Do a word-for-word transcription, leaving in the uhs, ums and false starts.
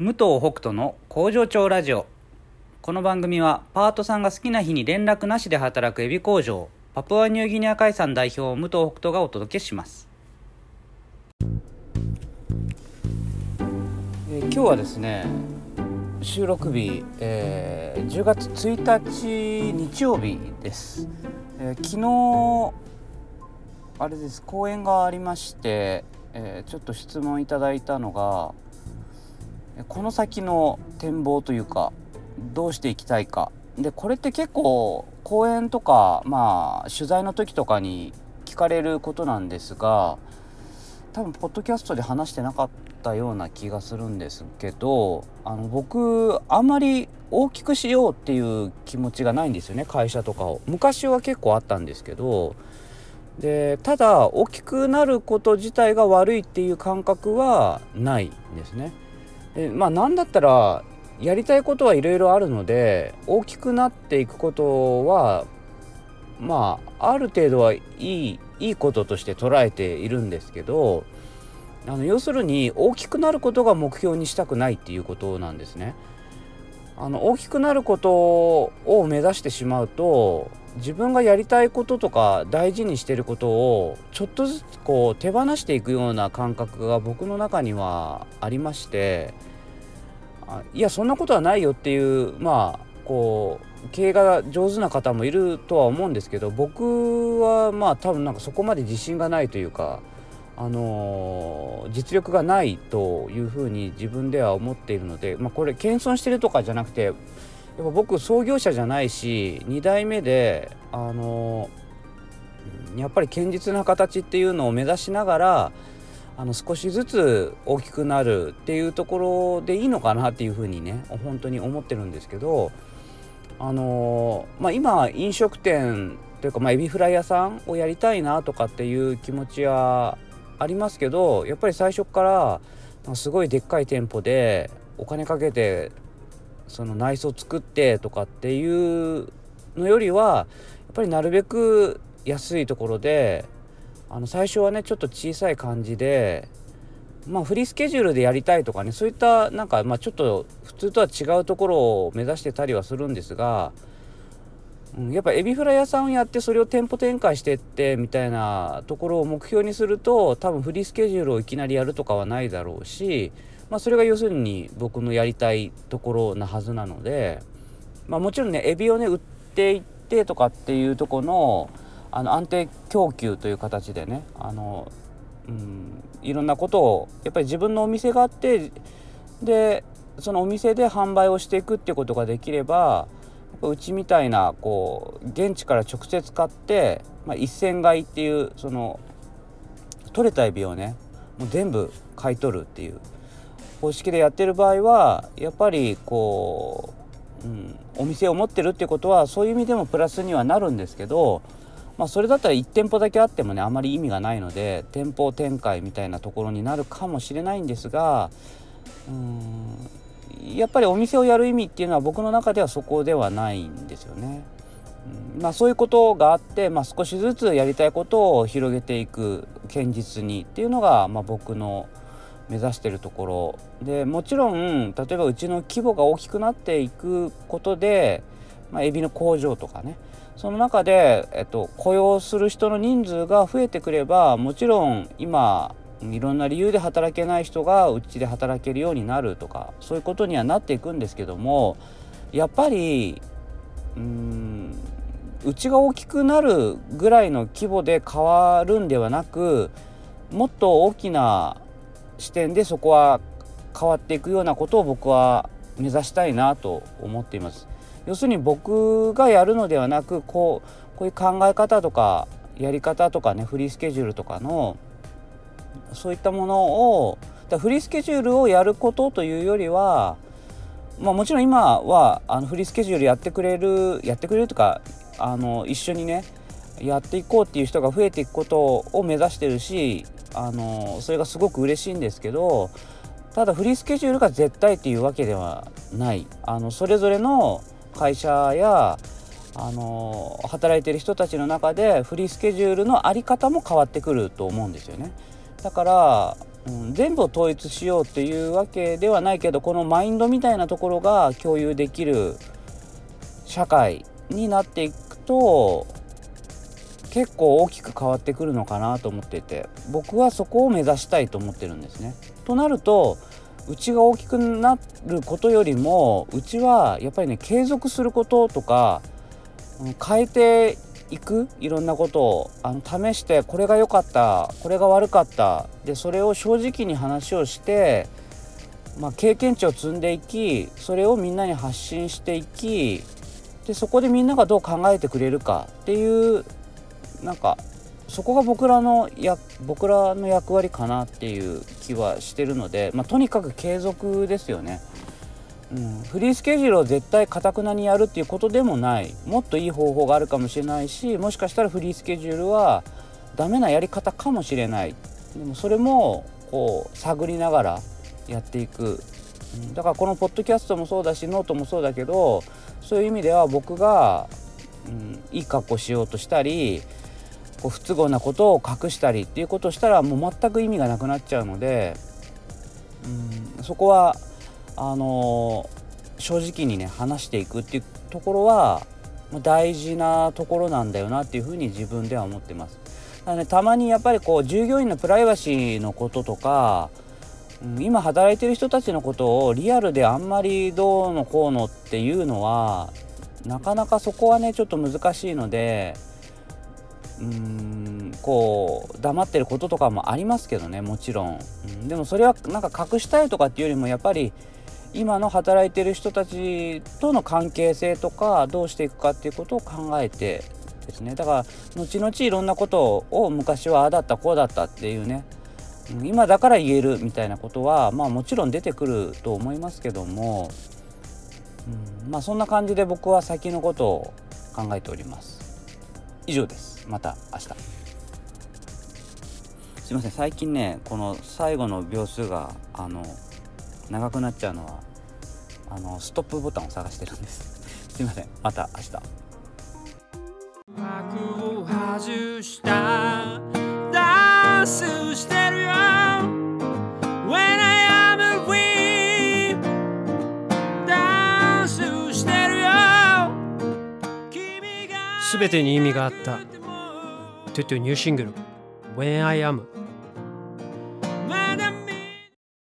武藤北斗の工場長ラジオ。この番組はパートさんが好きな日に連絡なしで働くエビ工場パプアニューギニア海産代表武藤北斗がお届けします。え今日はですね、収録日、えー、じゅうがつついたち日曜日です。えー、昨日あれです講演がありまして、えー、ちょっと質問いただいたのが、この先の展望というかどうしていきたいかで、これって結構講演とか、まあ、取材の時とかに聞かれることなんですが、多分ポッドキャストで話してなかったような気がするんですけど、あの僕あんまり大きくしようっていう気持ちがないんですよね。会社とかを昔は結構あったんですけど、でただ大きくなること自体が悪いっていう感覚はないんですね。でまあ、なんだったらやりたいことはいろいろあるので、大きくなっていくことはまあある程度はいい、いいこととして捉えているんですけど、あの要するに大きくなることが目標にしたくないっていうことなんですね。あの大きくなることを目指してしまうと、自分がやりたいこととか大事にしていることをちょっとずつこう手放していくような感覚が僕の中にはありまして、いやそんなことはないよっていう、まあこう経営が上手な方もいるとは思うんですけど、僕はまあ多分なんかそこまで自信がないというか、あのー、実力がないというふうに自分では思っているので、まあ、これ謙遜してるとかじゃなくて、やっぱ僕創業者じゃないしにだいめで、あのやっぱり堅実な形っていうのを目指しながら、あの少しずつ大きくなるっていうところでいいのかなっていうふうにね、本当に思ってるんですけど、あの、まあ、今飲食店というか、まあ、エビフライ屋さんをやりたいなとかっていう気持ちはありますけど、やっぱり最初からすごいでっかい店舗でお金かけてその内装作ってとかっていうのよりは、やっぱりなるべく安いところで、あの最初はねちょっと小さい感じで、まあフリースケジュールでやりたいとかね、そういったなんかまあちょっと普通とは違うところを目指してたりはするんですが、やっぱエビフライ屋さんをやってそれを店舗展開してってみたいなところを目標にすると、多分フリースケジュールをいきなりやるとかはないだろうし、まあ、それが要するに僕のやりたいところなはずなので、まあ、もちろんねエビをね売っていってとかっていうところ の, あの安定供給という形でね、あの、うん、いろんなことをやっぱり自分のお店があって、でそのお店で販売をしていくっていうことができれば、うちみたいなこう現地から直接買って、まあ、一銭買いっていうその取れたエビをねもう全部買い取るっていう方式でやってる場合は、やっぱりこう、うん、お店を持ってるってことはそういう意味でもプラスにはなるんですけど、まあ、それだったらいち店舗だけあってもねあまり意味がないので、店舗展開みたいなところになるかもしれないんですが、うーんやっぱりお店をやる意味っていうのは僕の中ではそこではないんですよね。うんまあ、そういうことがあって、まあ、少しずつやりたいことを広げていく、堅実にっていうのが、まあ、僕の目指しているところで、もちろん例えばうちの規模が大きくなっていくことで、まあ、エビの工場とかね、その中で、えっと、雇用する人の人数が増えてくれば、もちろん今いろんな理由で働けない人がうちで働けるようになるとか、そういうことにはなっていくんですけども、やっぱりうーんうちが大きくなるぐらいの規模で変わるんではなく、もっと大きな視点でそこは変わっていくようなことを僕は目指したいなと思っています。要するに僕がやるのではなく、こう、こういう考え方とかやり方とかね、フリースケジュールとかのそういったものを、フリースケジュールをやることというよりは、まあ、もちろん今はあのフリースケジュールやってくれるやってくれるとか、あの一緒にねやっていこうっていう人が増えていくことを目指してるし、あのそれがすごく嬉しいんですけど、ただフリースケジュールが絶対っていうわけではない。あのそれぞれの会社やあの働いてる人たちの中でフリースケジュールの在り方も変わってくると思うんですよね。だから、うん、全部を統一しようっていうわけではないけど、このマインドみたいなところが共有できる社会になっていくと結構大きく変わってくるのかなと思っていて、僕はそこを目指したいと思ってるんですね。となるとうちが大きくなることよりも、うちはやっぱりね、継続することとか変えていく、いろんなことをあの試して、これが良かったこれが悪かったで、それを正直に話をして、まあ、経験値を積んでいき、それをみんなに発信していき、でそこでみんながどう考えてくれるかっていう、なんかそこが僕らのや僕らの役割かなっていう気はしてるので、まあ、とにかく継続ですよね、うん、フリースケジュールを絶対かたくなにやるっていうことでもない、もっといい方法があるかもしれないし、もしかしたらフリースケジュールはダメなやり方かもしれない。でもそれもこう探りながらやっていく、うん、だからこのポッドキャストもそうだし、ノートもそうだけど、そういう意味では僕が、うん、いい格好しようとしたりこう不都合なことを隠したりっていうことをしたらもう全く意味がなくなっちゃうので、うん、そこはあのー、正直にね話していくっていうところは大事なところなんだよなっていうふうに自分では思ってます。だからね、たまにやっぱりこう従業員のプライバシーのこととか、うん、今働いてる人たちのことをリアルであんまりどうのこうのっていうのはなかなかそこはねちょっと難しいので、うーんこう黙ってることとかもありますけどね、もちろん、うん、でもそれはなんか隠したいとかっていうよりもやっぱり今の働いてる人たちとの関係性とかどうしていくかっていうことを考えてですね、だから後々いろんなことを昔はああだったこうだったっていうね、今だから言えるみたいなことはまあもちろん出てくると思いますけども、うん、まあそんな感じで僕は先のことを考えております。以上です。また明日。すいません、最近ねこの最後の秒数があの長くなっちゃうのはあのストップボタンを探してるんです。すいません、また明日。枠を外したダンスしてるよ When I am a queen ダンスしてるよ。すべてに意味があったトゥトゥニューシングル When I am